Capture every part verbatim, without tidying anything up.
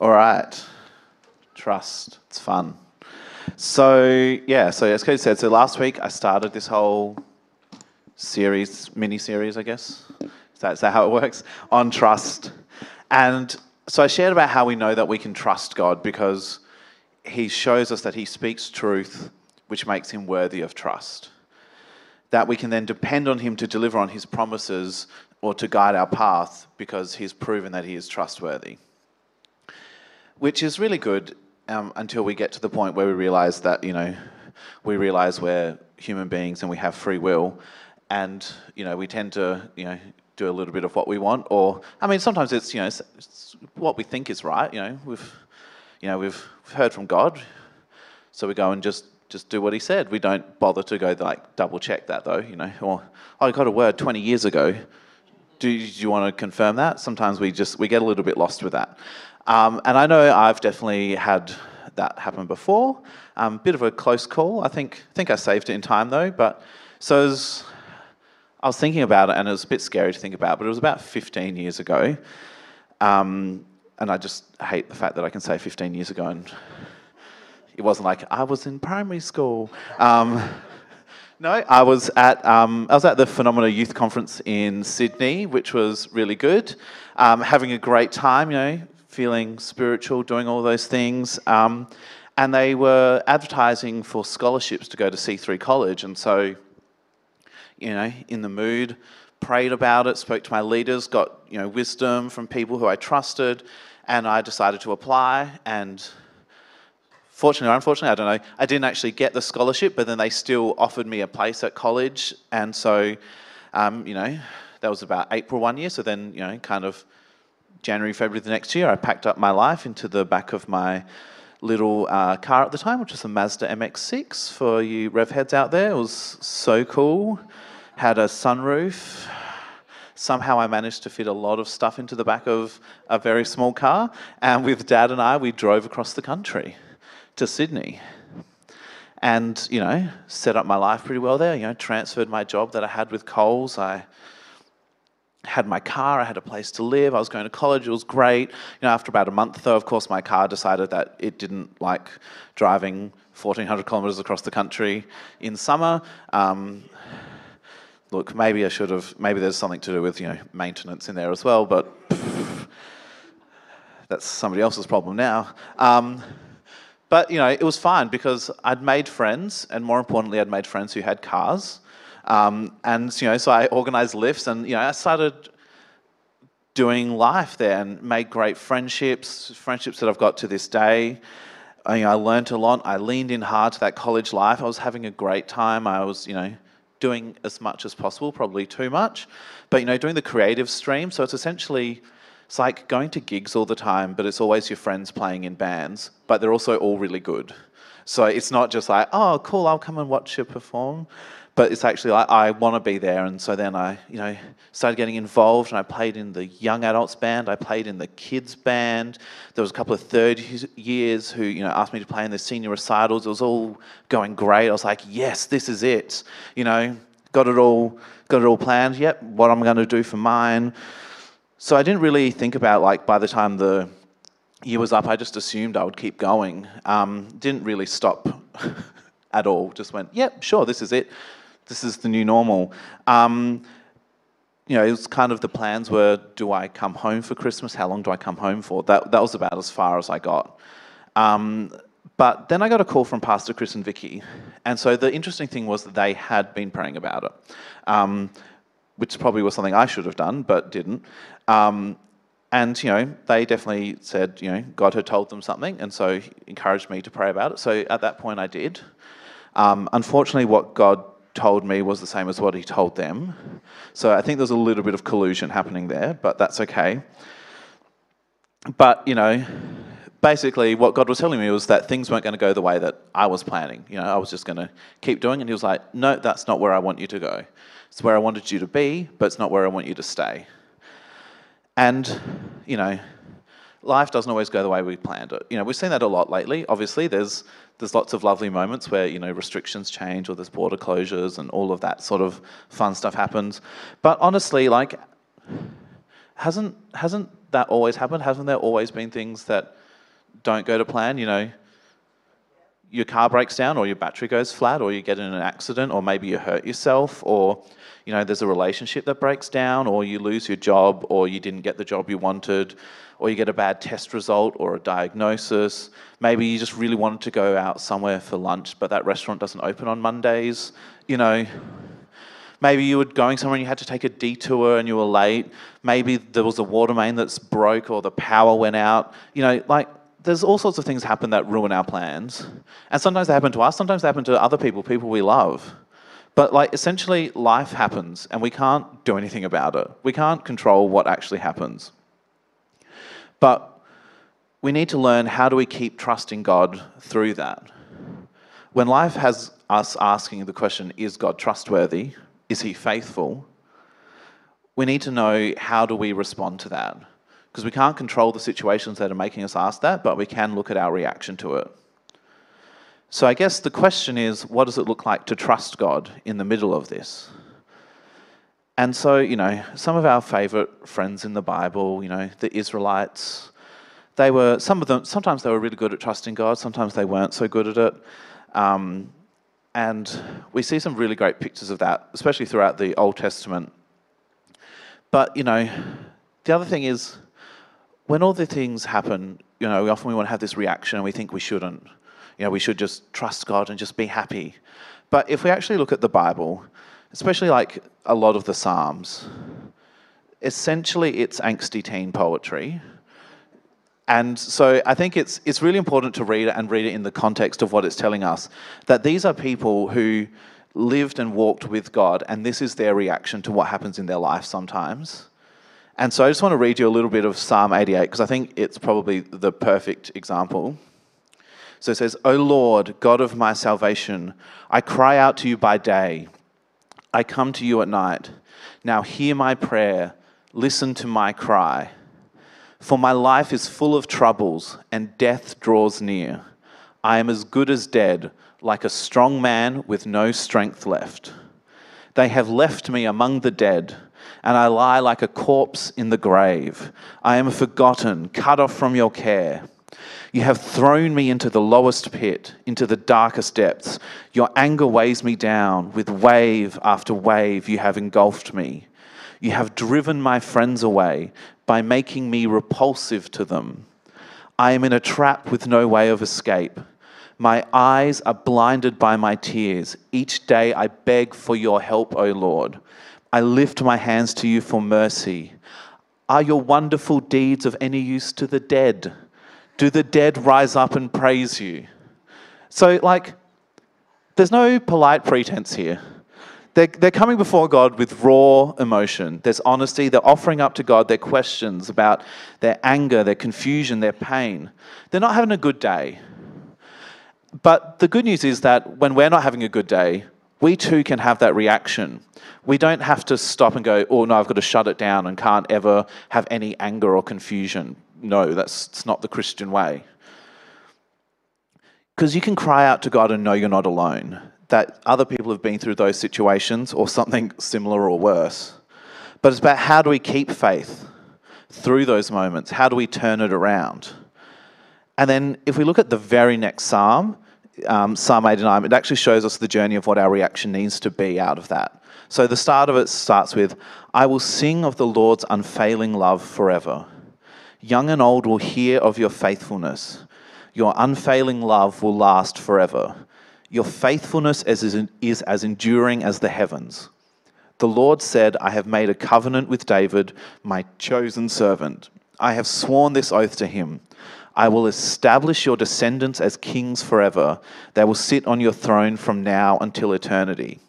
All right. Trust. It's fun. So, yeah, so as Cody said, so last week I started this whole series, mini-series, I guess. Is that, is that how it works? On trust. And so I shared about how we know that we can trust God because he shows us that he speaks truth, which makes him worthy of trust. That we can then depend on him to deliver on his promises or to guide our path because he's proven that he is trustworthy. Which is really good um, until we get to the point where we realize that, you know, we realize we're human beings and we have free will and, you know, we tend to, you know, do a little bit of what we want or, I mean, sometimes it's, you know, it's, it's what we think is right, you know, we've, you know, we've heard from God, so we go and just Just do what he said. We don't bother to go like double check that though, you know. Or oh, I got a word twenty years ago. Do, do you want to confirm that? Sometimes we just we get a little bit lost with that. Um, and I know I've definitely had that happen before. Um, bit of a close call. I think I think I saved it in time though. But so as I was thinking about it, and it was a bit scary to think about. But it was about fifteen years ago. Um, and I just hate the fact that I can say fifteen years ago and. It wasn't like I was in primary school. Um, no, I was at um, I was at the Phenomena Youth Conference in Sydney, which was really good. Um, having a great time, you know, feeling spiritual, doing all those things. Um, and they were advertising for scholarships to go to C three College, and so, you know, in the mood, prayed about it, spoke to my leaders, got you know wisdom from people who I trusted, and I decided to apply and. Fortunately or unfortunately, I don't know, I didn't actually get the scholarship, but then they still offered me a place at college. And so, um, you know, that was about April one year. So then, you know, kind of January, February the next year, I packed up my life into the back of my little uh, car at the time, which was a Mazda M X six for you rev heads out there. It was so cool. Had a sunroof. Somehow I managed to fit a lot of stuff into the back of a very small car. And with Dad and I, we drove across the country. To Sydney and, you know, set up my life pretty well there, you know, transferred my job that I had with Coles. I had my car, I had a place to live, I was going to college, it was great. You know, after about a month though, of course, my car decided that it didn't like driving fourteen hundred kilometres across the country in summer. Um, look, maybe I should have, maybe there's something to do with, you know, maintenance in there as well, but pff, that's somebody else's problem now. Um, But, you know, it was fine because I'd made friends and more importantly, I'd made friends who had cars. Um, and, you know, so I organised lifts and, you know, I started doing life there and made great friendships, friendships that I've got to this day. I, you know, I learnt a lot. I leaned in hard to that college life. I was having a great time. I was, you know, doing as much as possible, probably too much. But, you know, doing the creative stream. So it's essentially... It's like going to gigs all the time, but it's always your friends playing in bands, but they're also all really good. So it's not just like, oh, cool, I'll come and watch you perform. But it's actually like, I want to be there. And so then I, you know, started getting involved and I played in the young adults band. I played in the kids band. There was a couple of third years who, you know, asked me to play in the senior recitals. It was all going great. I was like, yes, this is it. You know, got it all, got it all planned. Yep, what I'm going to do for mine. So I didn't really think about, like, by the time the year was up, I just assumed I would keep going. Um, didn't really stop at all. Just went, yep, sure, this is it. This is the new normal. Um, you know, it was kind of the plans were, do I come home for Christmas? How long do I come home for? That that was about as far as I got. Um, but then I got a call from Pastor Chris and Vicky. And so the interesting thing was that they had been praying about it. Um, which probably was something I should have done, but didn't. Um, and, you know, they definitely said, you know, God had told them something, and so he encouraged me to pray about it. So at that point I did. Um, unfortunately, what God told me was the same as what he told them. So I think there's a little bit of collusion happening there, but that's okay. But, you know, basically what God was telling me was that things weren't going to go the way that I was planning. You know, I was just going to keep doing, and he was like, no, that's not where I want you to go. It's where I wanted you to be, but it's not where I want you to stay. And, you know, life doesn't always go the way we planned it. You know, we've seen that a lot lately. Obviously, there's there's lots of lovely moments where, you know, restrictions change or there's border closures and all of that sort of fun stuff happens. But honestly, like, hasn't hasn't that always happened? Hasn't there always been things that don't go to plan, you know, your car breaks down or your battery goes flat or you get in an accident or maybe you hurt yourself or, you know, there's a relationship that breaks down or you lose your job or you didn't get the job you wanted or you get a bad test result or a diagnosis. Maybe you just really wanted to go out somewhere for lunch but that restaurant doesn't open on Mondays, you know. Maybe you were going somewhere and you had to take a detour and you were late. Maybe there was a water main that's broke or the power went out. You know, like, there's all sorts of things happen that ruin our plans. And sometimes they happen to us, sometimes they happen to other people, people we love. But, like, essentially life happens and we can't do anything about it. We can't control what actually happens. But we need to learn, how do we keep trusting God through that? When life has us asking the question, is God trustworthy? Is he faithful? We need to know, how do we respond to that? Because we can't control the situations that are making us ask that, but we can look at our reaction to it. So I guess the question is, what does it look like to trust God in the middle of this? And so, you know, some of our favourite friends in the Bible, you know, the Israelites, they were, some of them, sometimes they were really good at trusting God, sometimes they weren't so good at it. Um, And we see some really great pictures of that, especially throughout the Old Testament. But, you know, the other thing is, when all the things happen, you know, we often we want to have this reaction and we think we shouldn't. You know, we should just trust God and just be happy. But if we actually look at the Bible, especially like a lot of the Psalms, essentially it's angsty teen poetry. And so I think it's it's really important to read it and read it in the context of what it's telling us, that these are people who lived and walked with God, and this is their reaction to what happens in their life sometimes. And so I just want to read you a little bit of Psalm eighty-eight, because I think it's probably the perfect example. So it says, O Lord, God of my salvation, I cry out to you by day. I come to you at night. Now hear my prayer. Listen to my cry. For my life is full of troubles, and death draws near. I am as good as dead, like a strong man with no strength left. They have left me among the dead, and I lie like a corpse in the grave. I am forgotten, cut off from your care. You have thrown me into the lowest pit, into the darkest depths. Your anger weighs me down. With wave after wave, you have engulfed me. You have driven my friends away by making me repulsive to them. I am in a trap with no way of escape. My eyes are blinded by my tears. Each day I beg for your help, O Lord. I lift my hands to you for mercy. Are your wonderful deeds of any use to the dead? Do the dead rise up and praise you? So, like, there's no polite pretense here. They're, they're coming before God with raw emotion. There's honesty. They're offering up to God their questions about their anger, their confusion, their pain. They're not having a good day. But the good news is that when we're not having a good day, we too can have that reaction. We don't have to stop and go, oh no, I've got to shut it down and can't ever have any anger or confusion. No, that's it's not the Christian way. Because you can cry out to God and know you're not alone, that other people have been through those situations or something similar or worse. But it's about, how do we keep faith through those moments? How do we turn it around? And then if we look at the very next Psalm, um, Psalm eighty-nine, it actually shows us the journey of what our reaction needs to be out of that. So the start of it starts with, I will sing of the Lord's unfailing love forever. Young and old will hear of your faithfulness. Your unfailing love will last forever. Your faithfulness is, is as enduring as the heavens. The Lord said, I have made a covenant with David, my chosen servant. I have sworn this oath to him. I will establish your descendants as kings forever. They will sit on your throne from now until eternity.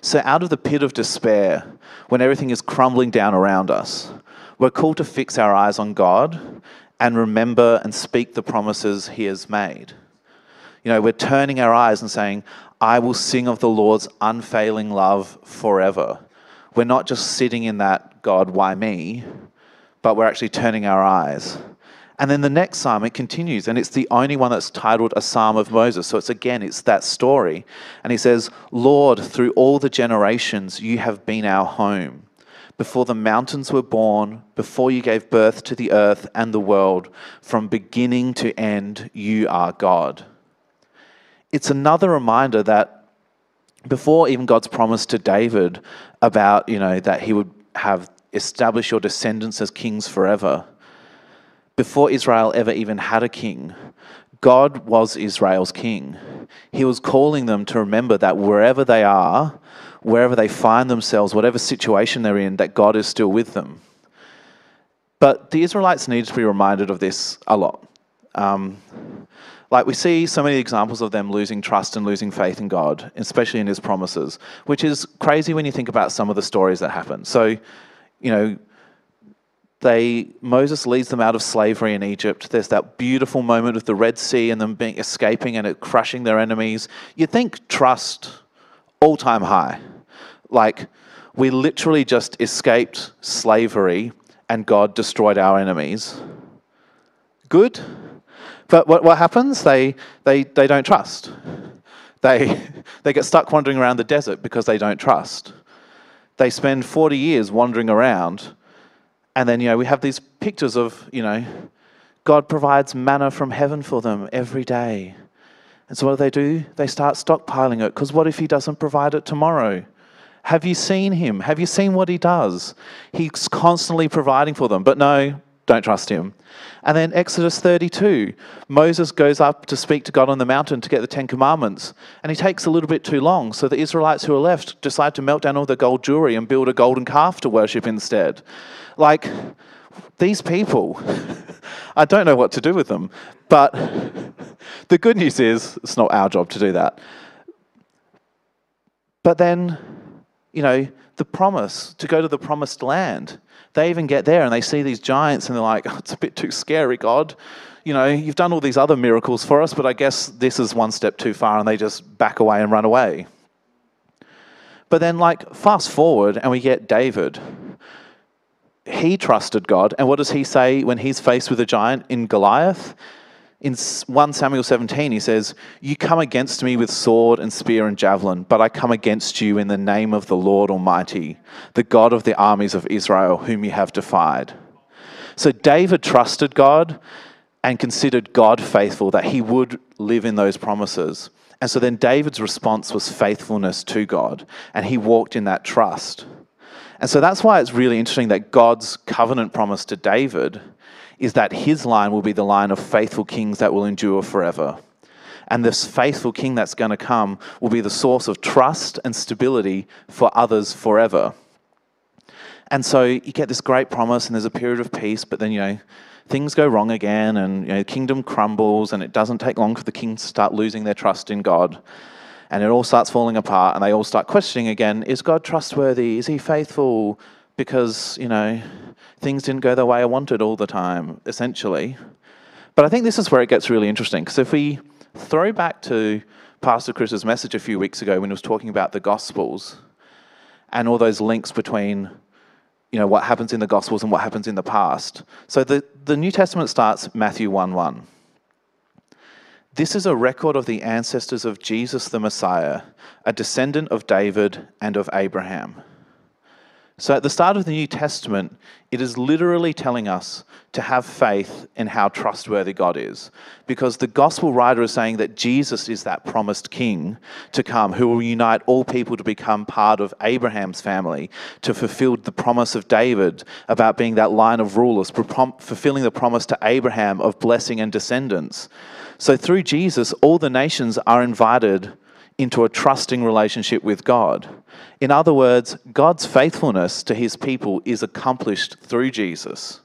So out of the pit of despair, when everything is crumbling down around us, we're called to fix our eyes on God and remember and speak the promises he has made. You know, we're turning our eyes and saying, I will sing of the Lord's unfailing love forever. We're not just sitting in that, God, why me? But we're actually turning our eyes. And then the next psalm, it continues, and it's the only one that's titled a Psalm of Moses. So it's, again, it's that story. And he says, Lord, through all the generations, you have been our home. before the mountains were born, before you gave birth to the earth and the world, from beginning to end, you are God. It's another reminder that before even God's promise to David about, you know, that he would have established your descendants as kings forever, before Israel ever even had a king, God was Israel's king. He was calling them to remember that wherever they are, wherever they find themselves, whatever situation they're in, that God is still with them. But the Israelites need to be reminded of this a lot. Um, like we see so many examples of them losing trust and losing faith in God, especially in his promises, which is crazy when you think about some of the stories that happen. So, you know, They, Moses leads them out of slavery in Egypt. There's that beautiful moment of the Red Sea and them being escaping and it crushing their enemies. You think trust all-time high. Like, we literally just escaped slavery and God destroyed our enemies. Good. But what, what happens? They, they, they don't trust. They, they get stuck wandering around the desert because they don't trust. They spend forty years wandering around. And then, you know, we have these pictures of, you know, God provides manna from heaven for them every day. And so what do they do? They start stockpiling it, because what if he doesn't provide it tomorrow? Have you seen him? Have you seen what he does? He's constantly providing for them, but no, don't trust him. And then Exodus thirty-two, Moses goes up to speak to God on the mountain to get the Ten Commandments, and he takes a little bit too long, so the Israelites who are left decide to melt down all the gold jewelry and build a golden calf to worship instead. Like, these people, I don't know what to do with them, but the good news is it's not our job to do that. But then, you know, the promise, to go to the promised land, they even get there and they see these giants and they're like, oh, it's a bit too scary, God. You know, you've done all these other miracles for us, but I guess this is one step too far, and they just back away and run away. But then, like, fast forward and we get David. He trusted God, and what does he say when he's faced with a giant in Goliath? In First Samuel seventeen, he says, "You come against me with sword and spear and javelin, but I come against you in the name of the Lord Almighty, the God of the armies of Israel, whom you have defied." So David trusted God and considered God faithful, that he would live in those promises. And so then David's response was faithfulness to God, and he walked in that trust. And so that's why it's really interesting that God's covenant promise to David is that his line will be the line of faithful kings that will endure forever. And this faithful king that's going to come will be the source of trust and stability for others forever. And so you get this great promise and there's a period of peace, but then, you know, things go wrong again, and, you know, the kingdom crumbles, and it doesn't take long for the kings to start losing their trust in God. And it all starts falling apart, and they all start questioning again, is God trustworthy? Is he faithful? Because, you know, things didn't go the way I wanted all the time, essentially. But I think this is where it gets really interesting, because if we throw back to Pastor Chris's message a few weeks ago when he was talking about the Gospels and all those links between, you know, what happens in the Gospels and what happens in the past. So the, the New Testament starts Matthew one one. This is a record of the ancestors of Jesus the Messiah, a descendant of David and of Abraham. So at the start of the New Testament, it is literally telling us to have faith in how trustworthy God is, because the gospel writer is saying that Jesus is that promised king to come, who will unite all people to become part of Abraham's family, to fulfill the promise of David about being that line of rulers, fulfilling the promise to Abraham of blessing and descendants. So through Jesus, all the nations are invited into a trusting relationship with God. In other words, God's faithfulness to his people is accomplished through Jesus.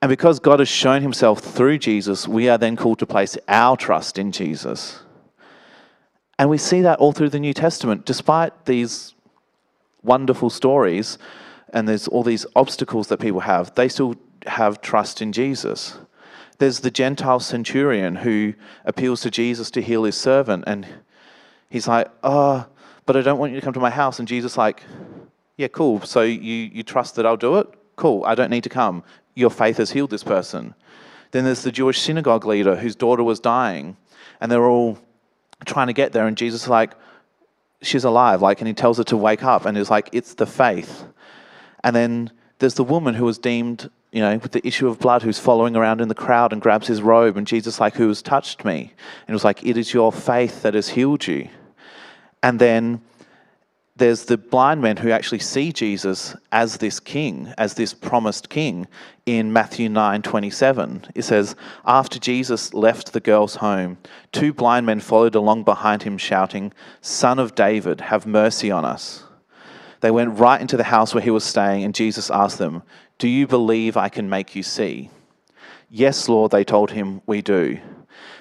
And because God has shown himself through Jesus, we are then called to place our trust in Jesus. And we see that all through the New Testament. Despite these wonderful stories and there's all these obstacles that people have, they still have trust in Jesus. There's the Gentile centurion who appeals to Jesus to heal his servant, and he's like, oh, but I don't want you to come to my house. And Jesus is like, yeah, cool. So you, you trust that I'll do it? Cool, I don't need to come. Your faith has healed this person. Then there's the Jewish synagogue leader whose daughter was dying, and they're all trying to get there, and Jesus is like, she's alive. Like, and he tells her to wake up, and he's like, it's the faith. And then there's the woman who was deemed, you know, with the issue of blood, who's following around in the crowd and grabs his robe. And Jesus, like, who has touched me? And it was like, it is your faith that has healed you. And then there's the blind men who actually see Jesus as this king, as this promised king. In Matthew nine twenty-seven, it says, after Jesus left the girl's home, two blind men followed along behind him shouting, Son of David, have mercy on us. They went right into the house where he was staying, and Jesus asked them, do you believe I can make you see? Yes, Lord, they told him, we do.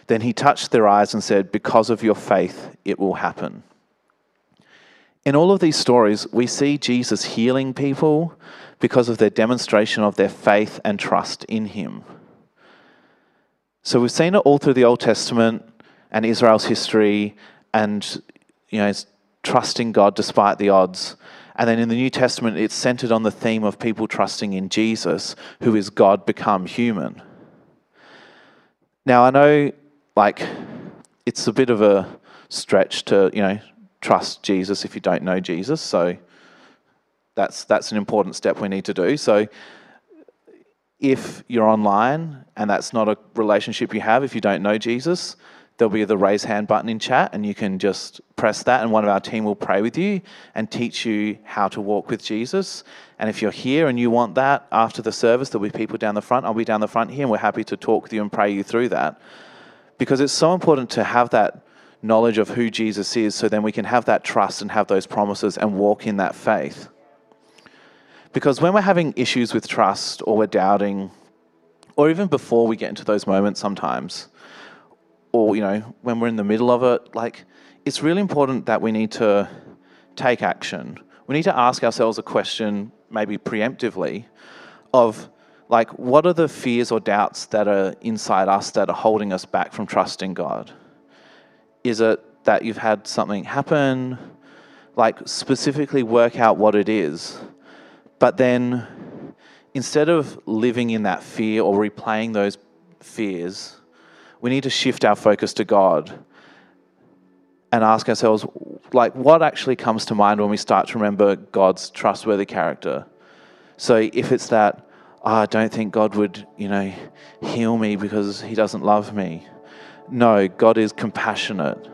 Then he touched their eyes and said, because of your faith, it will happen. In all of these stories, we see Jesus healing people because of their demonstration of their faith and trust in him. So we've seen it all through the Old Testament and Israel's history, and, you know, it's trusting God despite the odds. And then in the New Testament, it's centered on the theme of people trusting in Jesus, who is God become human. Now, I know, like, it's a bit of a stretch to, you know, trust Jesus if you don't know Jesus. So that's that's an important step we need to do. So if you're online and that's not a relationship you have, if you don't know Jesus, there'll be the raise hand button in chat, and you can just press that, and one of our team will pray with you and teach you how to walk with Jesus. And if you're here and you want that after the service, there'll be people down the front. I'll be down the front here, and we're happy to talk with you and pray you through that, because it's so important to have that knowledge of who Jesus is, so then we can have that trust and have those promises and walk in that faith. Because when we're having issues with trust, or we're doubting, or even before we get into those moments sometimes, or, you know, when we're in the middle of it, like, it's really important that we need to take action. We need to ask ourselves a question, maybe preemptively, of, like, what are the fears or doubts that are inside us that are holding us back from trusting God? Is it that you've had something happen? Like, specifically work out what it is. But then, instead of living in that fear or replaying those fears, we need to shift our focus to God and ask ourselves, like, what actually comes to mind when we start to remember God's trustworthy character? So if it's that, oh, I don't think God would, you know, heal me because he doesn't love me. No, God is compassionate.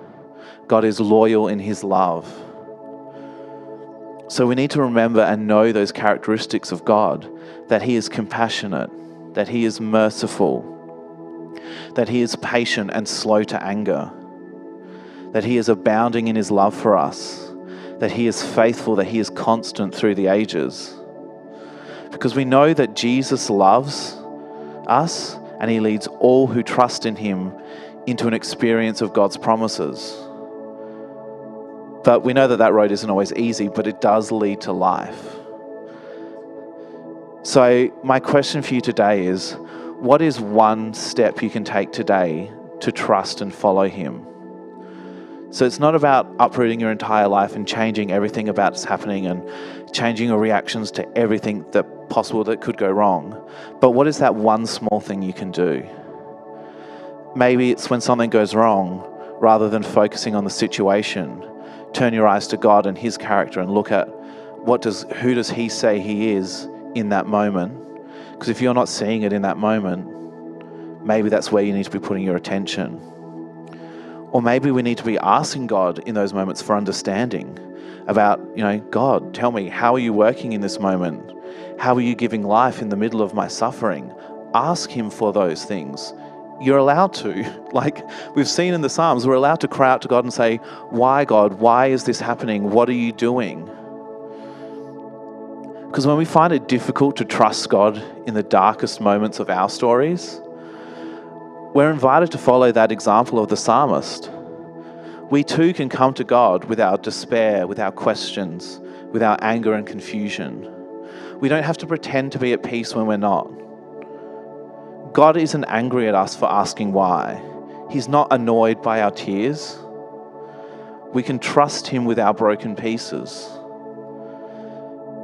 God is loyal in his love. So we need to remember and know those characteristics of God, that he is compassionate, that he is merciful, that he is patient and slow to anger, that he is abounding in his love for us, that he is faithful, that he is constant through the ages. Because we know that Jesus loves us, and he leads all who trust in him into an experience of God's promises. But we know that that road isn't always easy, but it does lead to life. So my question for you today is, what is one step you can take today to trust and follow him? So it's not about uprooting your entire life and changing everything about what's happening and changing your reactions to everything that possible that could go wrong. But what is that one small thing you can do? Maybe it's when something goes wrong, rather than focusing on the situation, turn your eyes to God and his character and look at what does, who does he say he is in that moment? Because if you're not seeing it in that moment, maybe that's where you need to be putting your attention. Or maybe we need to be asking God in those moments for understanding about, you know, God, tell me, how are you working in this moment? How are you giving life in the middle of my suffering? Ask him for those things. You're allowed to. Like we've seen in the Psalms, we're allowed to cry out to God and say, why, God? Why is this happening? What are you doing? Because when we find it difficult to trust God in the darkest moments of our stories, we're invited to follow that example of the psalmist. We too can come to God with our despair, with our questions, with our anger and confusion. We don't have to pretend to be at peace when we're not. God isn't angry at us for asking why. He's not annoyed by our tears. We can trust him with our broken pieces.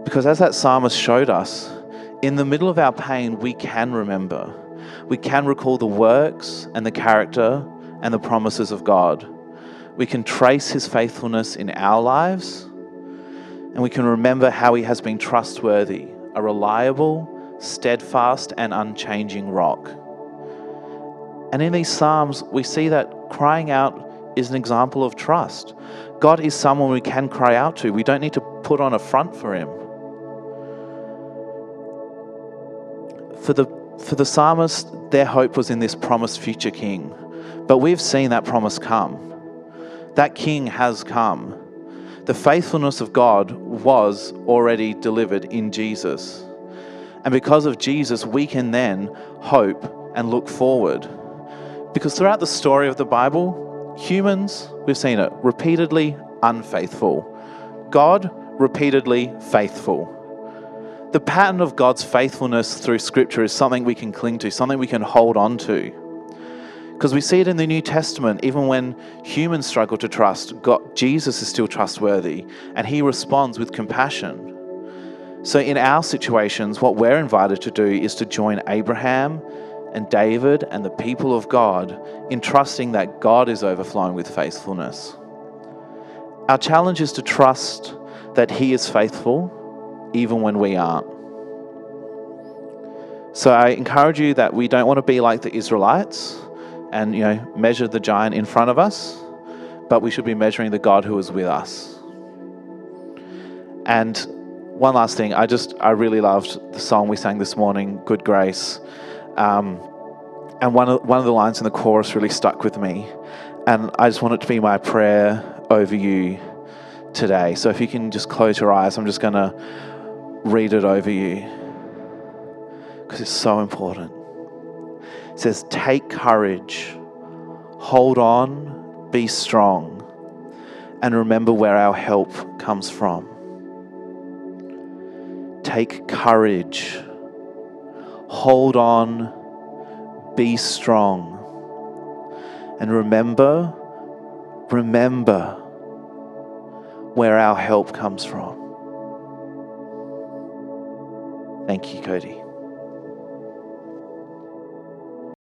Because as that psalmist showed us, in the middle of our pain, we can remember. We can recall the works and the character and the promises of God. We can trace his faithfulness in our lives, and we can remember how he has been trustworthy a reliable, steadfast, and unchanging rock. And in these Psalms, we see that crying out is an example of trust. God is someone we can cry out to. We don't need to put on a front for him. For the for the psalmist, their hope was in this promised future king. But we've seen that promise come. That king has come. The faithfulness of God was already delivered in Jesus. And because of Jesus, we can then hope and look forward. Because throughout the story of the Bible, humans, we've seen it, repeatedly unfaithful. God, repeatedly faithful. The pattern of God's faithfulness through Scripture is something we can cling to, something we can hold on to. Because we see it in the New Testament, even when humans struggle to trust, God, Jesus is still trustworthy, and he responds with compassion. So in our situations, what we're invited to do is to join Abraham and David and the people of God in trusting that God is overflowing with faithfulness. Our challenge is to trust that he is faithful even when we aren't. So I encourage you that we don't want to be like the Israelites and, you know, measure the giant in front of us, but we should be measuring the God who is with us. And one last thing, I just, I really loved the song we sang this morning, Good Grace. Um, and one of, one of the lines in the chorus really stuck with me. And I just want it to be my prayer over you today. So if you can just close your eyes, I'm just going to read it over you because it's so important. It says, take courage, hold on, be strong, and remember where our help comes from. Take courage, hold on, be strong, and remember, remember where our help comes from. Thank you, Cody.